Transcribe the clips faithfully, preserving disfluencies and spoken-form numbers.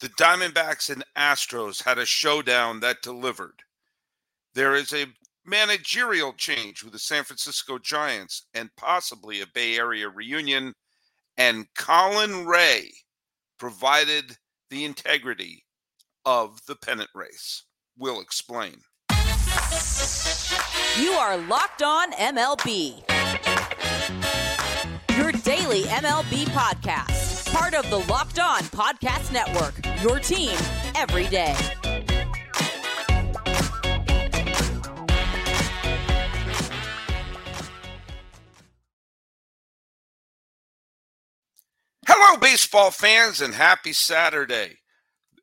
The Diamondbacks and Astros had a showdown that delivered. There is a managerial change with the San Francisco Giants and possibly a Bay Area reunion. And Colin Rea provided the integrity of the pennant race. We'll explain. You are Locked On M L B. Your daily M L B podcast. Part of the Locked On Podcast Network. Your team every day. Hello, baseball fans, and happy Saturday.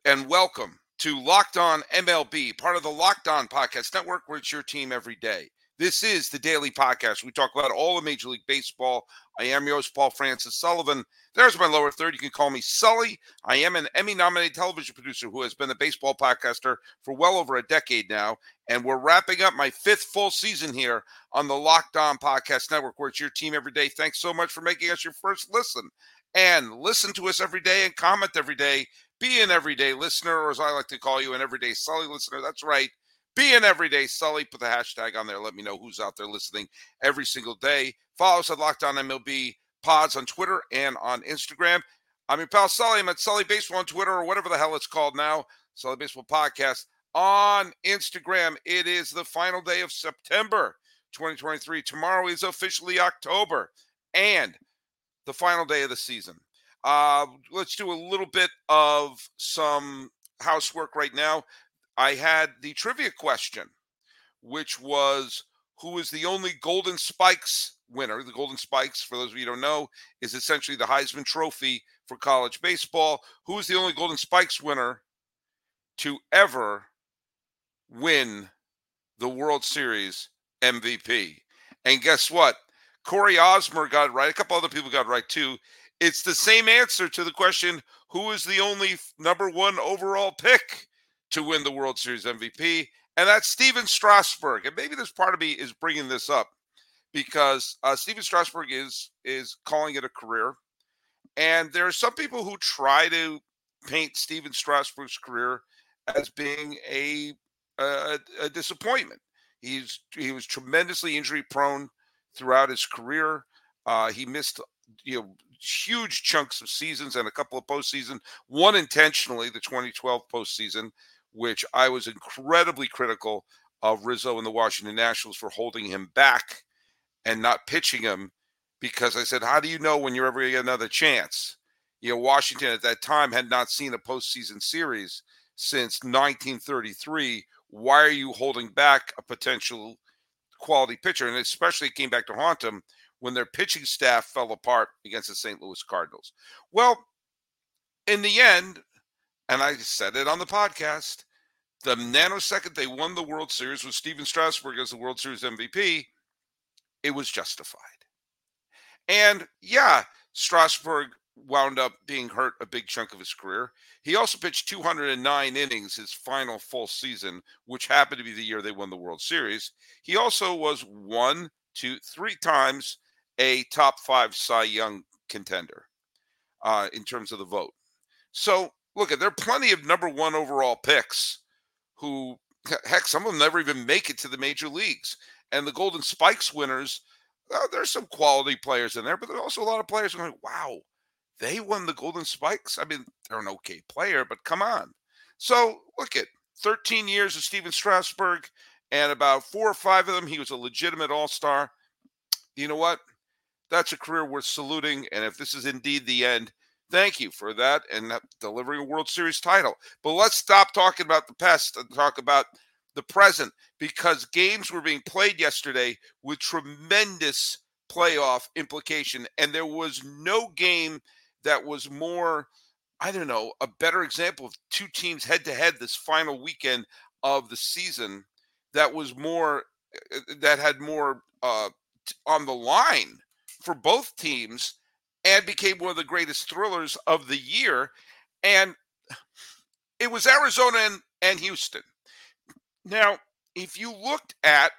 And welcome to Locked On M L B, part of the Locked On Podcast Network, where it's your team every day. This is the daily podcast. We talk about all of Major League Baseball. I am your host, Paul Francis Sullivan. There's my lower third. You can call me Sully. I am an Emmy-nominated television producer who has been a baseball podcaster for well over a decade now, and we're wrapping up my fifth full season here on the Locked On Podcast Network, where it's your team every day. Thanks so much for making us your first listen. And listen to us every day and comment every day. Be an everyday listener, or as I like to call you, an everyday Sully listener. That's right. Be an everyday Sully. Put the hashtag on there. Let me know who's out there listening every single day. Follow us at Locked On M L B Pods on Twitter and on Instagram. I'm your pal Sully. I'm at Sully Baseball on Twitter, or whatever the hell it's called now. Sully Baseball Podcast on Instagram. It is the final day of September twenty twenty-three. Tomorrow is officially October and the final day of the season. Uh, let's do a little bit of some housework right now. I had the trivia question, which was, who is the only Golden Spikes winner? The Golden Spikes, for those of you who don't know, is essentially the Heisman Trophy for college baseball. Who is the only Golden Spikes winner to ever win the World Series M V P? And guess what? Corey Osmer got it right. A couple other people got it right, too. It's the same answer to the question, who is the only f- number one overall pick to win the World Series M V P? And that's Steven Strasburg. And maybe this part of me is bringing this up because uh, Steven Strasburg is, is calling it a career. And there are some people who try to paint Steven Strasburg's career as being a, a, a disappointment. He's He was tremendously injury prone throughout his career. Uh, he missed, you know, huge chunks of seasons and a couple of postseason, one intentionally, the twenty twelve postseason, which I was incredibly critical of Rizzo and the Washington Nationals for holding him back and not pitching him, because I said, how do you know when you're ever going to get another chance? You know, Washington at that time had not seen a postseason series since nineteen thirty-three. Why are you holding back a potential quality pitcher? And especially it came back to haunt him when their pitching staff fell apart against the Saint Louis Cardinals. Well, in the end, and I said it on the podcast, the nanosecond they won the World Series with Steven Strasburg as the World Series M V P, it was justified. And yeah, Strasburg wound up being hurt a big chunk of his career. He also pitched two hundred nine innings his final full season, which happened to be the year they won the World Series. He also was one, two, three times a top five Cy Young contender uh, in terms of the vote. So, look, there are plenty of number one overall picks who, heck, some of them never even make it to the major leagues. And the Golden Spikes winners, uh, there's some quality players in there, but there's also a lot of players who are like, wow, they won the Golden Spikes? I mean, they're an okay player, but come on. So, look at thirteen years of Steven Strasburg, and about four or five of them, he was a legitimate all-star. You know what? That's a career worth saluting, and if this is indeed the end, thank you for that and delivering a World Series title. But let's stop talking about the past and talk about the present, because games were being played yesterday with tremendous playoff implication, and there was no game that was more, I don't know, a better example of two teams head-to-head this final weekend of the season that was more, that had more uh, on the line for both teams and became one of the greatest thrillers of the year. And it was Arizona and, and Houston. Now, if you looked at,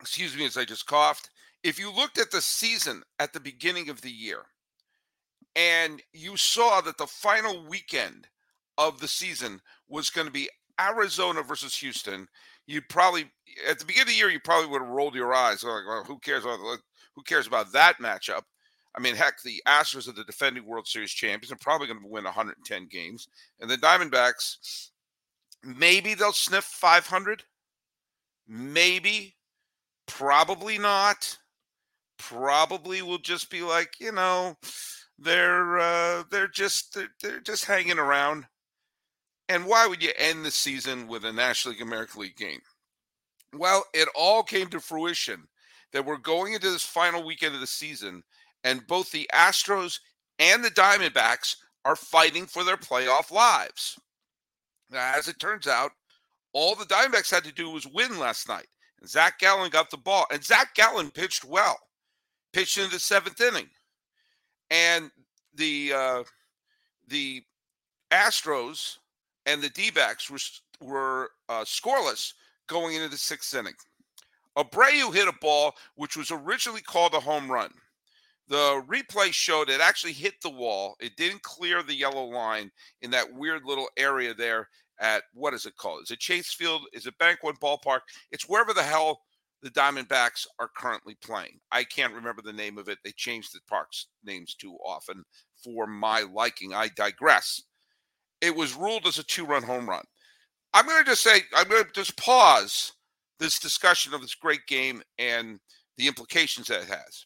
excuse me as I just coughed, if you looked at the season at the beginning of the year, And you saw that the final weekend of the season was going to be Arizona versus Houston. You probably, at the beginning of the year, you probably would have rolled your eyes. Like, well, who cares? Who cares about that matchup? I mean, heck, the Astros are the defending World Series champions. They're probably going to win one hundred ten games. And the Diamondbacks, maybe they'll sniff five hundred. Maybe. Probably not. Probably will just be like, you know, they're uh, they're just they're, they're just hanging around. And why would you end the season with a National League American League game? Well, it all came to fruition that we're going into this final weekend of the season, and both the Astros and the Diamondbacks are fighting for their playoff lives. Now, as it turns out, all the Diamondbacks had to do was win last night. And Zach Gallen got the ball, and Zach Gallen pitched well, pitched into the seventh inning. And the uh, the Astros and the D-backs were, were uh, scoreless going into the sixth inning. Abreu hit a ball which was originally called a home run. The replay showed it actually hit the wall. It didn't clear the yellow line in that weird little area there at, what is it called? Is it Chase Field? Is it Banquet Ballpark? It's wherever the hell the Diamondbacks are currently playing. I can't remember the name of it. They change the park's names too often for my liking. I digress. It was ruled as a two-run home run. I'm going to just say, I'm going to just pause this discussion of this great game and the implications that it has.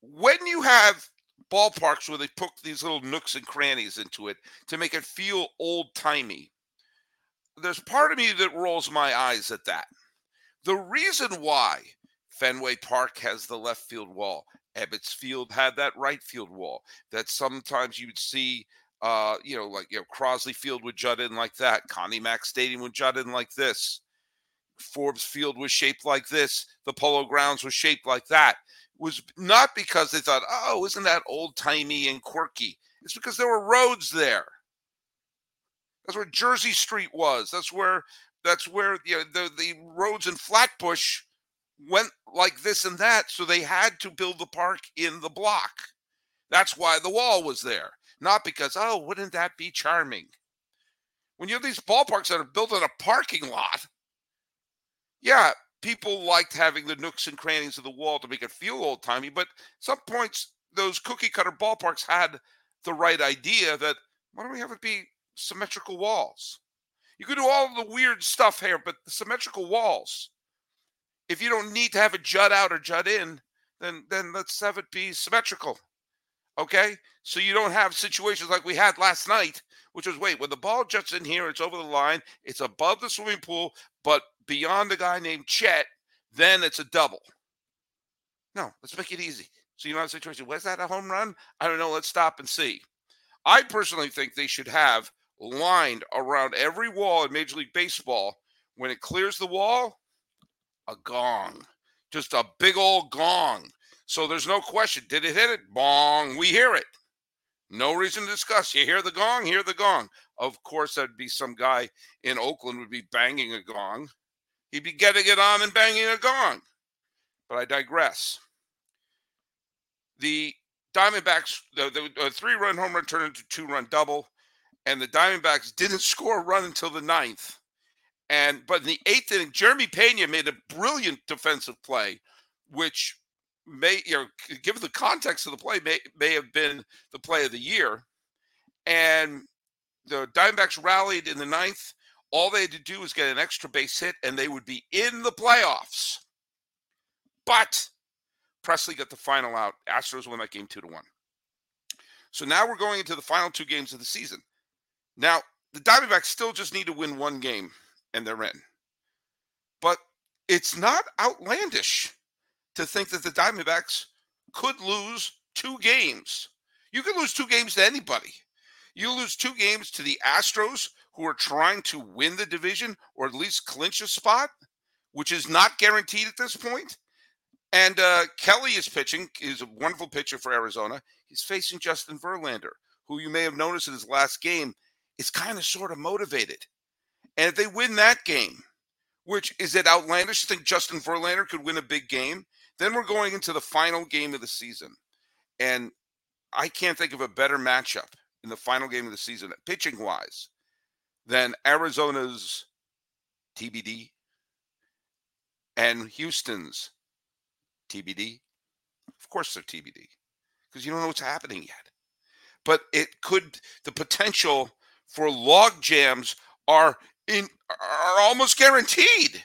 When you have ballparks where they put these little nooks and crannies into it to make it feel old-timey, there's part of me that rolls my eyes at that. The reason why Fenway Park has the left field wall, Ebbets Field had that right field wall, that sometimes you would see, uh, you know, like, you know, Crosley Field would jut in like that. Connie Mack Stadium would jut in like this. Forbes Field was shaped like this. The Polo Grounds was shaped like that. Was not because they thought, oh, isn't that old-timey and quirky? It's because there were roads there. That's where Jersey Street was. That's where that's where you know, the, the roads in Flatbush went like this and that, so they had to build the park in the block. That's why the wall was there. Not because, oh, wouldn't that be charming? When you have these ballparks that are built in a parking lot, yeah, people liked having the nooks and crannies of the wall to make it feel old-timey, but at some points, those cookie-cutter ballparks had the right idea that, why don't we have it be symmetrical walls? You could do all the weird stuff here, but the symmetrical walls, if you don't need to have it jut out or jut in, then, then let's have it be symmetrical, okay? So you don't have situations like we had last night, which was, wait, when the ball juts in here, it's over the line, it's above the swimming pool, but beyond a guy named Chet, then it's a double. No, let's make it easy. So you don't have a situation, was that a home run? I don't know. Let's stop and see. I personally think they should have lined around every wall in Major League Baseball. When it clears the wall, a gong. Just a big old gong. So there's no question. Did it hit it? Bong. We hear it. No reason to discuss. You hear the gong, hear the gong. Of course, that'd be some guy in Oakland would be banging a gong. He'd be getting it on and banging a gong. But I digress. The Diamondbacks, the, the a three-run home run turned into a two-run double, and the Diamondbacks didn't score a run until the ninth. And but in the eighth inning, Jeremy Peña made a brilliant defensive play, which may, you know, given the context of the play, may, may have been the play of the year. And the Diamondbacks rallied in the ninth. All they had to do was get an extra base hit, and they would be in the playoffs. But Presley got the final out. Astros won that game two to one. So now we're going into the final two games of the season. Now, the Diamondbacks still just need to win one game, and they're in. But it's not outlandish to think that the Diamondbacks could lose two games. You can lose two games to anybody. You lose two games to the Astros, who are trying to win the division or at least clinch a spot, which is not guaranteed at this point. And uh, Kelly is pitching, is a wonderful pitcher for Arizona. He's facing Justin Verlander, who you may have noticed in his last game is kind of sort of motivated. And if they win that game, which is it outlandish to think Justin Verlander could win a big game, then we're going into the final game of the season. And I can't think of a better matchup in the final game of the season, pitching-wise, than Arizona's T B D and Houston's T B D. Of course they're T B D, because you don't know what's happening yet. But it could, the potential for log jams are in are almost guaranteed.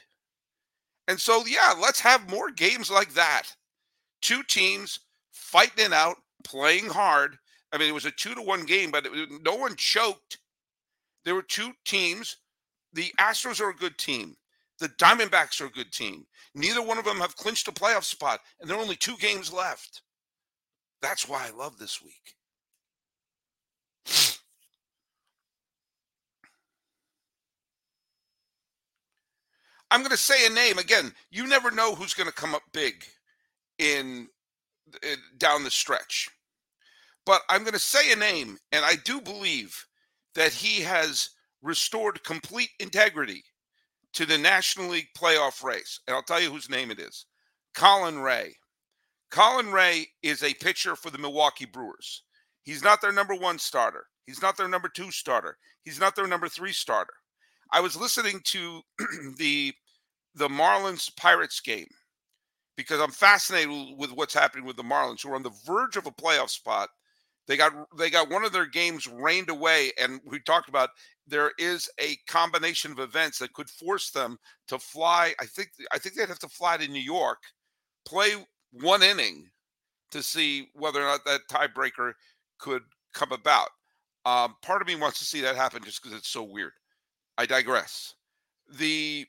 And so, yeah, let's have more games like that. Two teams fighting it out, playing hard. I mean, it was a two to one game, but it, no one choked. There were two teams. The Astros are a good team. The Diamondbacks are a good team. Neither one of them have clinched a playoff spot, and there are only two games left. That's why I love this week. I'm going to say a name. Again, you never know who's going to come up big in, in down the stretch. But I'm going to say a name, and I do believe that he has restored complete integrity to the National League playoff race. And I'll tell you whose name it is. Colin Rea. Colin Rea is a pitcher for the Milwaukee Brewers. He's not their number one starter. He's not their number two starter. He's not their number three starter. I was listening to the, the Marlins-Pirates game because I'm fascinated with what's happening with the Marlins, who are on the verge of a playoff spot. They got they got one of their games rained away, and we talked about there is a combination of events that could force them to fly. I think I think they'd have to fly to New York, play one inning to see whether or not that tiebreaker could come about. Um, part of me wants to see that happen just because it's so weird. I digress. The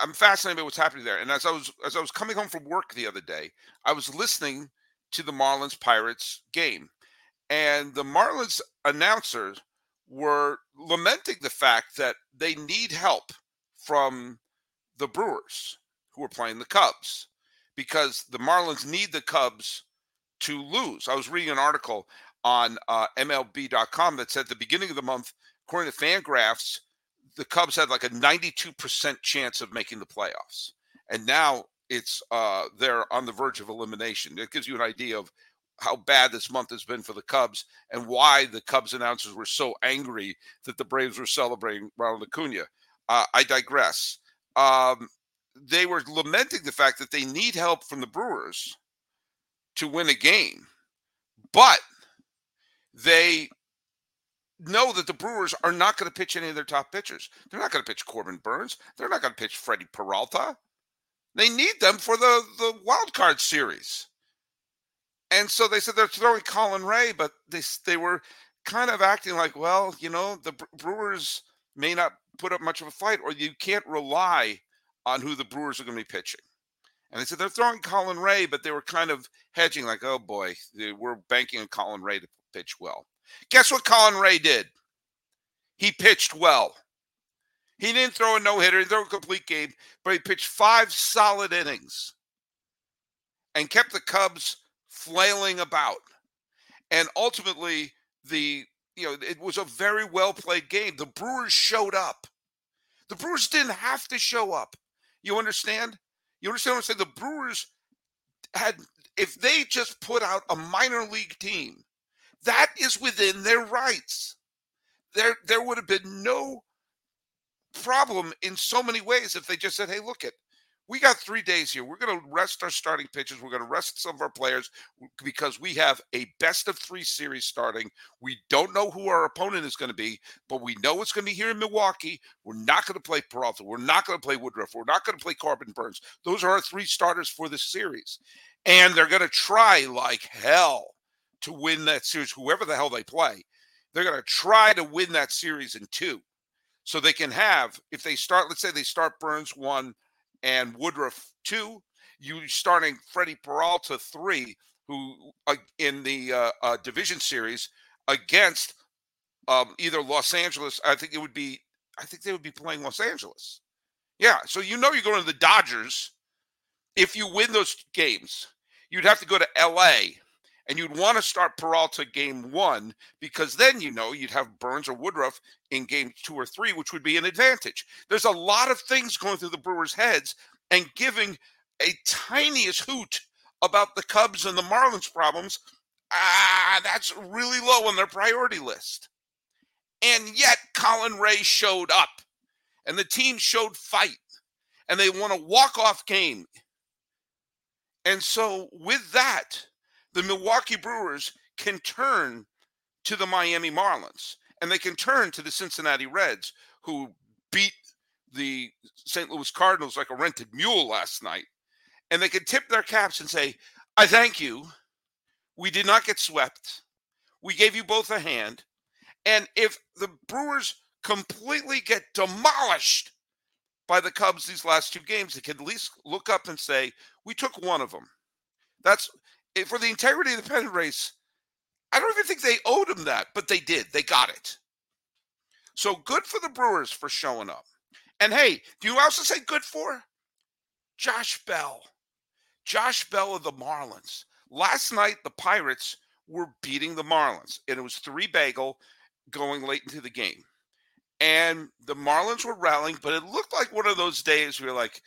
I'm fascinated by what's happening there. And as I was as I was coming home from work the other day, I was listening to the Marlins Pirates game. And the Marlins announcers were lamenting the fact that they need help from the Brewers, who are playing the Cubs, because the Marlins need the Cubs to lose. I was reading an article on uh, M L B dot com that said at the beginning of the month, according to FanGraphs, the Cubs had like a ninety-two percent chance of making the playoffs. And now it's uh, they're on the verge of elimination. It gives you an idea of how bad this month has been for the Cubs and why the Cubs announcers were so angry that the Braves were celebrating Ronald Acuna. Uh, I digress. Um, they were lamenting the fact that they need help from the Brewers to win a game, but they know that the Brewers are not going to pitch any of their top pitchers. They're not going to pitch Corbin Burnes. They're not going to pitch Freddie Peralta. They need them for the, the wild card series. And so they said they're throwing Colin Rea, but they they were kind of acting like, well, you know, the Brewers may not put up much of a fight, or you can't rely on who the Brewers are going to be pitching. And they said they're throwing Colin Rea, but they were kind of hedging like, oh, boy, we're banking on Colin Rea to pitch well. Guess what Colin Rea did? He pitched well. He didn't throw a no-hitter, he threw a complete game, but he pitched five solid innings and kept the Cubs flailing about. And ultimately, the you know it was a very well-played game. The Brewers showed up. The Brewers didn't have to show up. You understand? You understand what I'm saying? The Brewers had, if they just put out a minor league team, that is within their rights. There, there would have been no problem in so many ways if they just said, hey, look it, we got three days here. We're going to rest our starting pitchers. We're going to rest some of our players because we have a best of three series starting. We don't know who our opponent is going to be, but we know it's going to be here in Milwaukee. We're not going to play Peralta. We're not going to play Woodruff. We're not going to play Corbin Burnes. Those are our three starters for this series. And they're going to try like hell to win that series, whoever the hell they play. They're going to try to win that series in two. So they can have, if they start, let's say they start Burnes one and Woodruff two, you starting Freddie Peralta three, who uh, in the uh, uh, division series against um, either Los Angeles, I think it would be, I think they would be playing Los Angeles. Yeah, so you know you're going to the Dodgers. If you win those games, you'd have to go to L A, and you'd want to start Peralta game one because then, you know, you'd have Burnes or Woodruff in game two or three, which would be an advantage. There's a lot of things going through the Brewers' heads and giving a tiniest hoot about the Cubs and the Marlins problems. ah, that's really low on their priority list. And yet Colin Rea showed up and the team showed fight and they won a walk-off game. And so with that, the Milwaukee Brewers can turn to the Miami Marlins and they can turn to the Cincinnati Reds, who beat the Saint Louis Cardinals like a rented mule last night. And they can tip their caps and say, I thank you. We did not get swept. We gave you both a hand. And if the Brewers completely get demolished by the Cubs these last two games, they can at least look up and say, we took one of them. That's for the integrity of the pennant race. I don't even think they owed them that, but they did. They got it. So good for the Brewers for showing up. And hey, do you also say good for Josh Bell? Josh Bell of the Marlins. Last night, the Pirates were beating the Marlins, and it was three bagel going late into the game. And the Marlins were rallying, but it looked like one of those days we were like,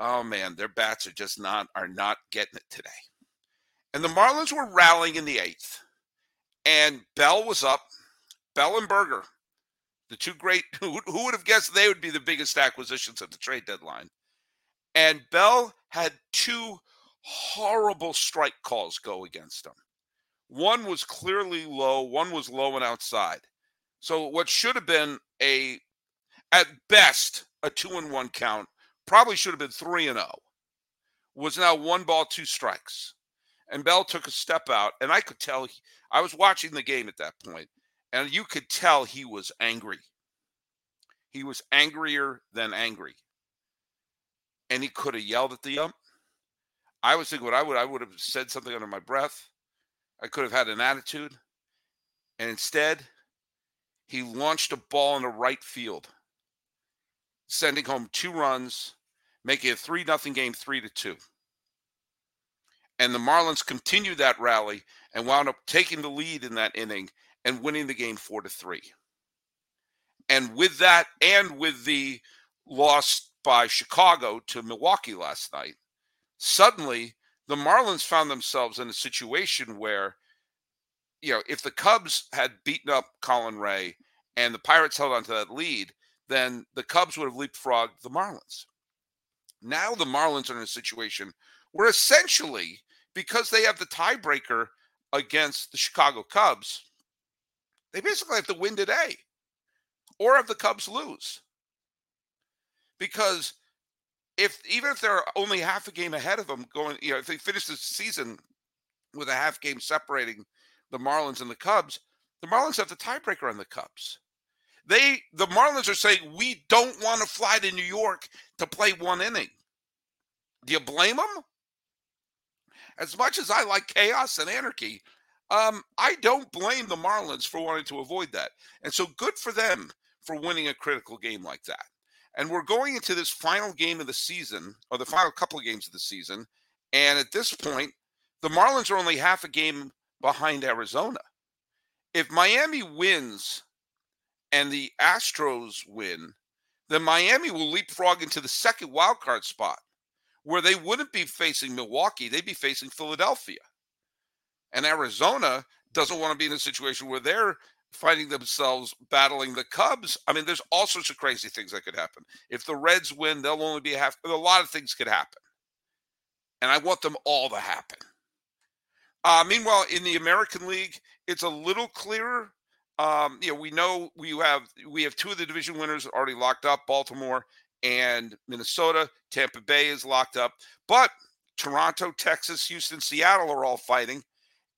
oh, man, their bats are just not are not getting it today. And the Marlins were rallying in the eighth. And Bell was up. Bell and Berger, the two great, who, who would have guessed they would be the biggest acquisitions at the trade deadline. And Bell had two horrible strike calls go against him. One was clearly low. One was low and outside. So what should have been a, at best, a two and one count, probably should have been three and oh, was now one ball, two strikes. And Bell took a step out, and I could tell, he, I was watching the game at that point, and you could tell he was angry. He was angrier than angry. And he could have yelled at the ump. I was thinking what I would, I would have said something under my breath. I could have had an attitude. And instead, he launched a ball into right field, sending home two runs, making it a three nothing game, three to two. And the Marlins continued that rally and wound up taking the lead in that inning and winning the game four to three. And with that, and with the loss by Chicago to Milwaukee last night, suddenly the Marlins found themselves in a situation where, you know, if the Cubs had beaten up Colin Rea and the Pirates held onto that lead, then the Cubs would have leapfrogged the Marlins. Now the Marlins are in a situation where essentially, because they have the tiebreaker against the Chicago Cubs, they basically have to win today or have the Cubs lose. Because if even if they're only half a game ahead of them going, you know, if they finish the season with a half game separating the Marlins and the Cubs, the Marlins have the tiebreaker on the Cubs. They, the Marlins are saying, we don't want to fly to New York to play one inning. Do you blame them? As much as I like chaos and anarchy, um, I don't blame the Marlins for wanting to avoid that. And so good for them for winning a critical game like that. And we're going into this final game of the season, or the final couple of games of the season. And at this point, the Marlins are only half a game behind Arizona. If Miami wins and the Astros win, then Miami will leapfrog into the second wildcard spot, where they wouldn't be facing Milwaukee, they'd be facing Philadelphia. And Arizona doesn't want to be in a situation where they're finding themselves battling the Cubs. I mean, there's all sorts of crazy things that could happen. If the Reds win, they'll only be half. A lot of things could happen. And I want them all to happen. Uh, meanwhile, in the American League, it's a little clearer. Um, you know, we know we have we have two of the division winners already locked up, Baltimore and Minnesota. Tampa Bay is locked up, but Toronto, Texas, Houston, Seattle are all fighting.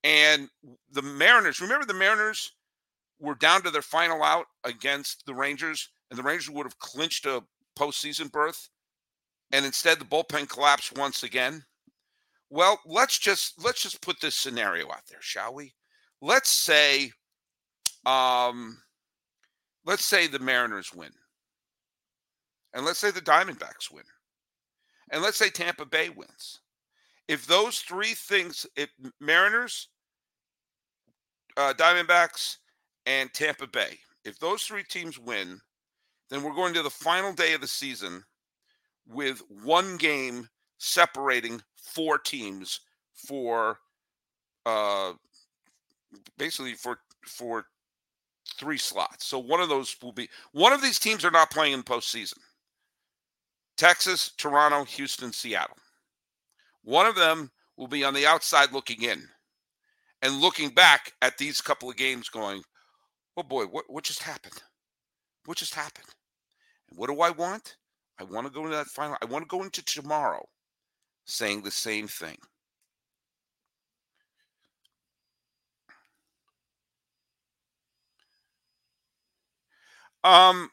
And the Mariners, remember the Mariners were down to their final out against the Rangers, and the Rangers would have clinched a postseason berth. And instead the bullpen collapsed once again. Well, let's just, let's just put this scenario out there, shall we? Let's say, um, let's say the Mariners win. And let's say the Diamondbacks win. And let's say Tampa Bay wins. If those three things, if Mariners, uh, Diamondbacks, and Tampa Bay, if those three teams win, then we're going to the final day of the season with one game separating four teams for uh, basically for for three slots. So one of those will be one of these teams are not playing in postseason. Texas, Toronto, Houston, Seattle. One of them will be on the outside looking in and looking back at these couple of games going, oh boy, what, what just happened? What just happened? And what do I want? I want to go into that final. I want to go into tomorrow saying the same thing. Um,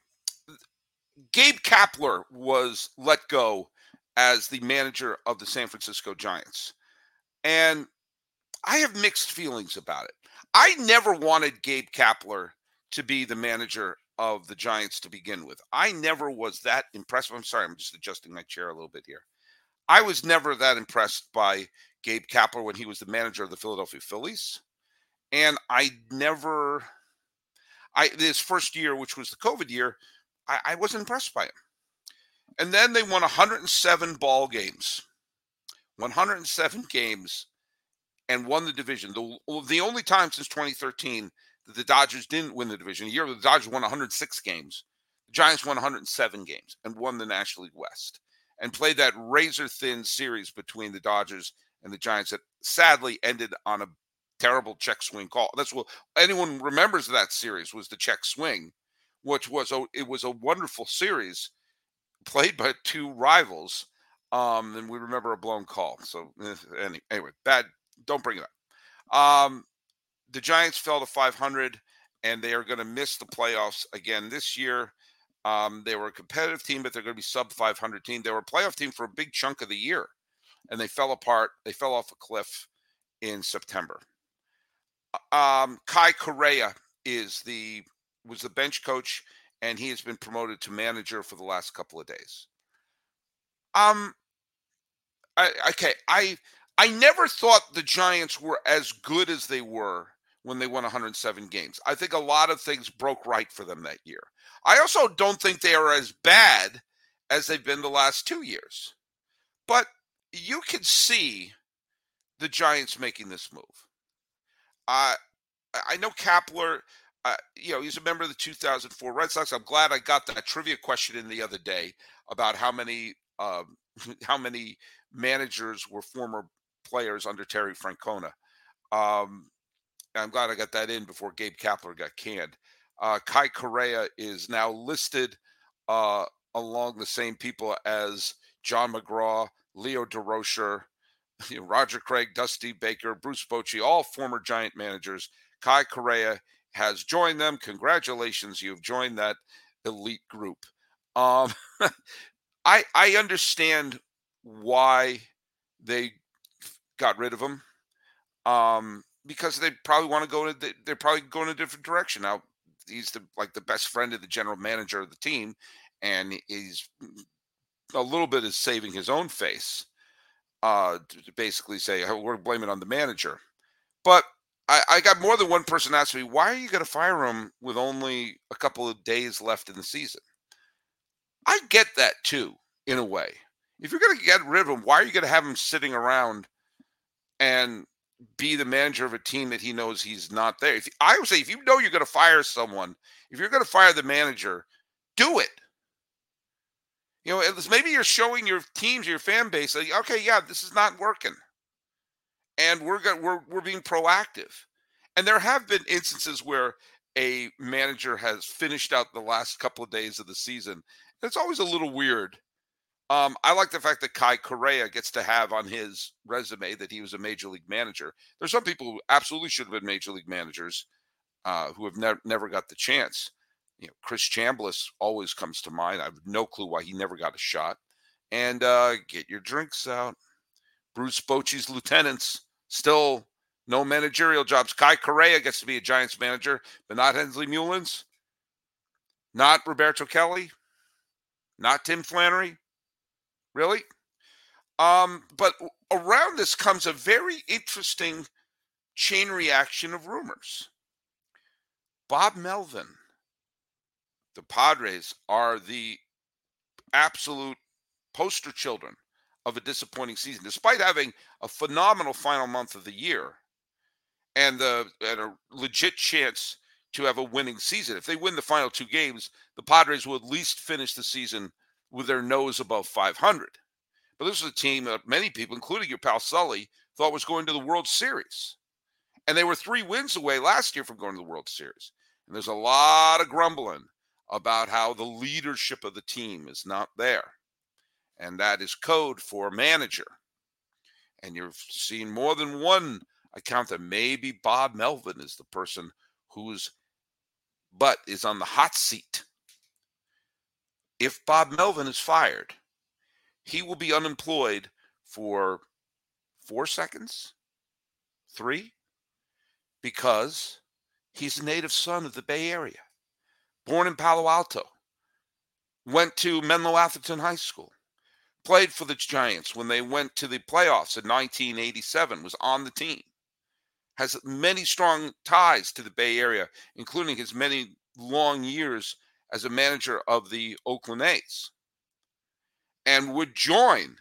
Gabe Kapler was let go as the manager of the San Francisco Giants. And I have mixed feelings about it. I never wanted Gabe Kapler to be the manager of the Giants to begin with. I never was that impressed. I'm sorry, I'm just adjusting my chair a little bit here. I was never that impressed by Gabe Kapler when he was the manager of the Philadelphia Phillies. And I never... I, this first year, which was the COVID year, I, I wasn't impressed by him. And then they won one hundred seven ball games, one hundred seven games, and won the division. The, the only time since twenty thirteen that the Dodgers didn't win the division, a year the Dodgers won one hundred six games, the Giants won one hundred seven games and won the National League West and played that razor-thin series between the Dodgers and the Giants that sadly ended on a terrible check swing call. That's what anyone remembers of that series was the check swing, which was a, it was a wonderful series played by two rivals. Um, and we remember a blown call. So anyway, bad. Don't bring it up. Um, the Giants fell to five hundred and they are going to miss the playoffs again this year. Um, they were a competitive team, but they're going to be sub five hundred team. They were a playoff team for a big chunk of the year and they fell apart. They fell off a cliff in September. Um, Kai Correa is the was the bench coach, and he has been promoted to manager for the last couple of days. Um, I, okay, I I never thought the Giants were as good as they were when they won one hundred seven games. I think a lot of things broke right for them that year. I also don't think they are as bad as they've been the last two years. But you can see the Giants making this move. Uh, I know Kapler, uh, you know, he's a member of the two thousand four Red Sox. I'm glad I got that trivia question in the other day about how many um, how many managers were former players under Terry Francona. Um, I'm glad I got that in before Gabe Kapler got canned. Uh, Kai Correa is now listed uh, along the same people as John McGraw, Leo Durocher, Roger Craig, Dusty Baker, Bruce Bochy, all former Giant managers. Kai Correa has joined them. Congratulations, you've joined that elite group. Um, I I understand why they got rid of him um, because they probably want to go to they're probably going in a different direction. Now he's the like the best friend of the general manager of the team, and he's a little bit is saving his own face. Uh, to basically say, oh, we're blaming on the manager. But I, I got more than one person asked me, why are you going to fire him with only a couple of days left in the season? I get that too, in a way. If you're going to get rid of him, why are you going to have him sitting around and be the manager of a team that he knows he's not there? If, I would say, if you know you're going to fire someone, if you're going to fire the manager, do it. You know, maybe you're showing your teams, your fan base, like, okay, yeah, this is not working, and we're going, we're we're being proactive. And there have been instances where a manager has finished out the last couple of days of the season. It's always a little weird. Um, I like the fact that Kai Correa gets to have on his resume that he was a major league manager. There's some people who absolutely should have been major league managers uh, who have never never got the chance. You know, Chris Chambliss always comes to mind. I have no clue why he never got a shot. And uh, get your drinks out. Bruce Bochy's lieutenants, still no managerial jobs. Kai Correa gets to be a Giants manager, but not Hensley Mullins, not Roberto Kelly, not Tim Flannery. Really? Um, but around this comes a very interesting chain reaction of rumors. Bob Melvin. The Padres are the absolute poster children of a disappointing season, despite having a phenomenal final month of the year. and the and a legit chance to have a winning season. If they win the final two games, the Padres will at least finish the season with their nose above five hundred. But this was a team that many people, including your pal Sully, thought was going to the World Series. And they were three wins away last year from going to the World Series. And there's a lot of grumbling about how the leadership of the team is not there. And that is code for manager. And you've seen more than one account that maybe Bob Melvin is the person whose butt is on the hot seat. If Bob Melvin is fired, he will be unemployed for four seconds, three, because he's a native son of the Bay Area, born in Palo Alto, went to Menlo Atherton High School, played for the Giants when they went to the playoffs in nineteen eighty-seven, was on the team, has many strong ties to the Bay Area, including his many long years as a manager of the Oakland A's, and would join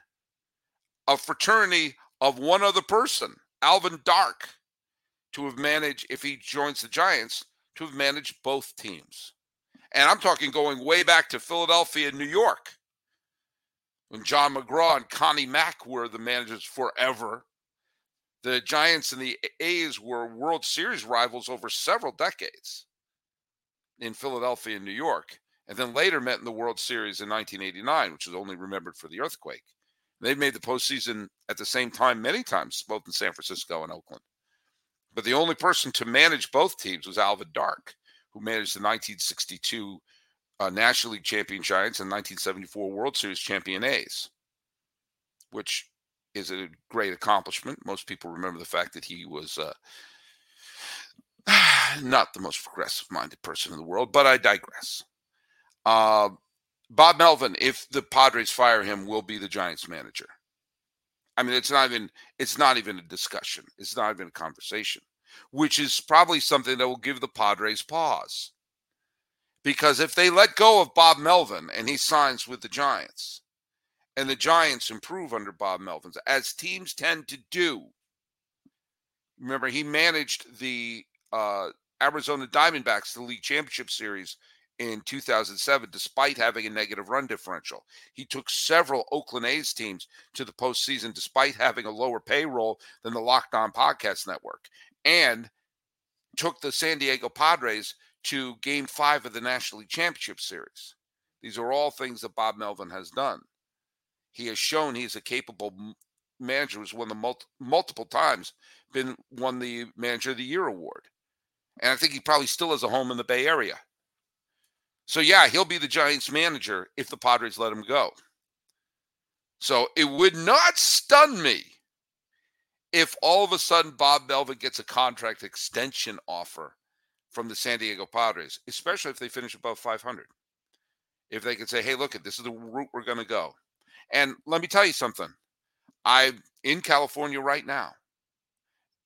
a fraternity of one other person, Alvin Dark, to have managed, if he joins the Giants, to have managed both teams. And I'm talking going way back to Philadelphia and New York, when John McGraw and Connie Mack were the managers forever. The Giants and the A's were World Series rivals over several decades in Philadelphia and New York, and then later met in the World Series in nineteen eighty-nine, which was only remembered for the earthquake. They made the postseason at the same time many times, both in San Francisco and Oakland. But the only person to manage both teams was Alvin Dark, who managed the nineteen sixty-two uh, National League champion Giants and nineteen seventy-four World Series champion A's, which is a great accomplishment. Most people remember the fact that he was uh, not the most progressive-minded person in the world, but I digress. Uh, Bob Melvin, if the Padres fire him, will be the Giants manager. I mean, it's not even it's not even a discussion. It's not even a conversation, which is probably something that will give the Padres pause. Because if they let go of Bob Melvin and he signs with the Giants, and the Giants improve under Bob Melvin, as teams tend to do. Remember, he managed the uh, Arizona Diamondbacks to the league championship series in two thousand seven, despite having a negative run differential. He took several Oakland A's teams to the postseason, despite having a lower payroll than the Locked On Podcast Network, and took the San Diego Padres to Game five of the National League Championship Series. These are all things that Bob Melvin has done. He has shown he's a capable manager who's won the multi- multiple times, been won the Manager of the Year award. And I think he probably still has a home in the Bay Area. So, yeah, he'll be the Giants manager if the Padres let him go. So it would not stun me if all of a sudden Bob Melvin gets a contract extension offer from the San Diego Padres, especially if they finish above five hundred. If they can say, hey, look, this is the route we're going to go. And let me tell you something. I'm in California right now,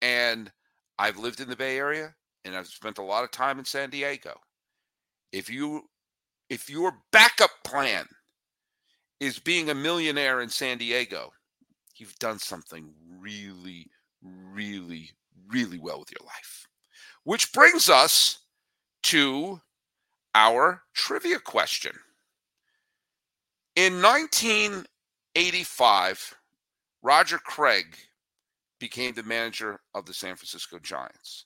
and I've lived in the Bay Area, and I've spent a lot of time in San Diego. If you, if your backup plan is being a millionaire in San Diego, you've done something really, really, really well with your life. Which brings us to our trivia question. In nineteen eighty-five, Roger Craig became the manager of the San Francisco Giants.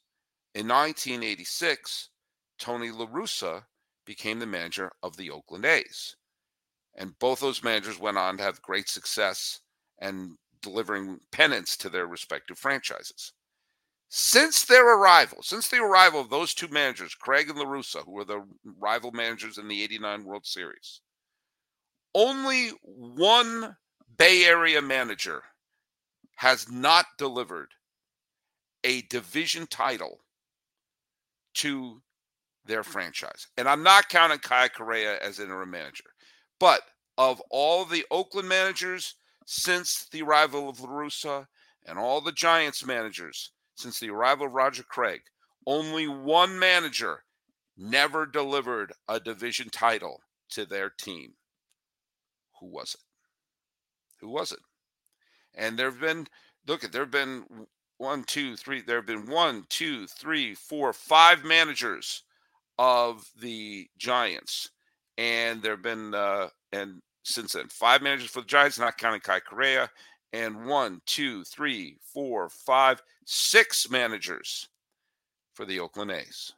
In nineteen eighty-six, Tony La Russa became the manager of the Oakland A's. And both those managers went on to have great success and delivering pennants to their respective franchises. Since their arrival, since the arrival of those two managers, Craig and La Russa, who were the rival managers in the eighty-nine World Series, only one Bay Area manager has not delivered a division title to their franchise. And I'm not counting Kai Correa as interim manager. But of all the Oakland managers since the arrival of La Russa and all the Giants managers since the arrival of Roger Craig, only one manager never delivered a division title to their team. Who was it? Who was it? And there have been, look, there have been one, two, three. There have been one, two, three, four, five managers of the Giants. And there have been, uh, and since then, five managers for the Giants, not counting Kai Correa. And one, two, three, four, five, six managers for the Oakland A's.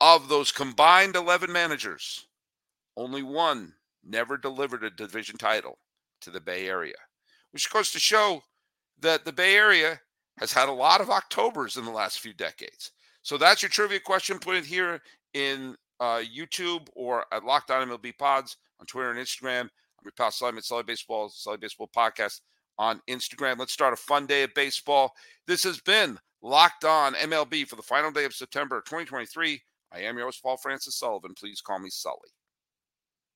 Of those combined eleven managers, only one never delivered a division title to the Bay Area, which goes to show that the Bay Area has had a lot of Octobers in the last few decades. So that's your trivia question. Put it here in uh, YouTube or at Locked On M L B Pods on Twitter and Instagram. I'm your pal Sully at Sully Baseball, Sully Baseball Podcast on Instagram. Let's start a fun day of baseball. This has been Locked On M L B for the final day of September twenty twenty-three. I am your host, Paul Francis Sullivan. Please call me Sully.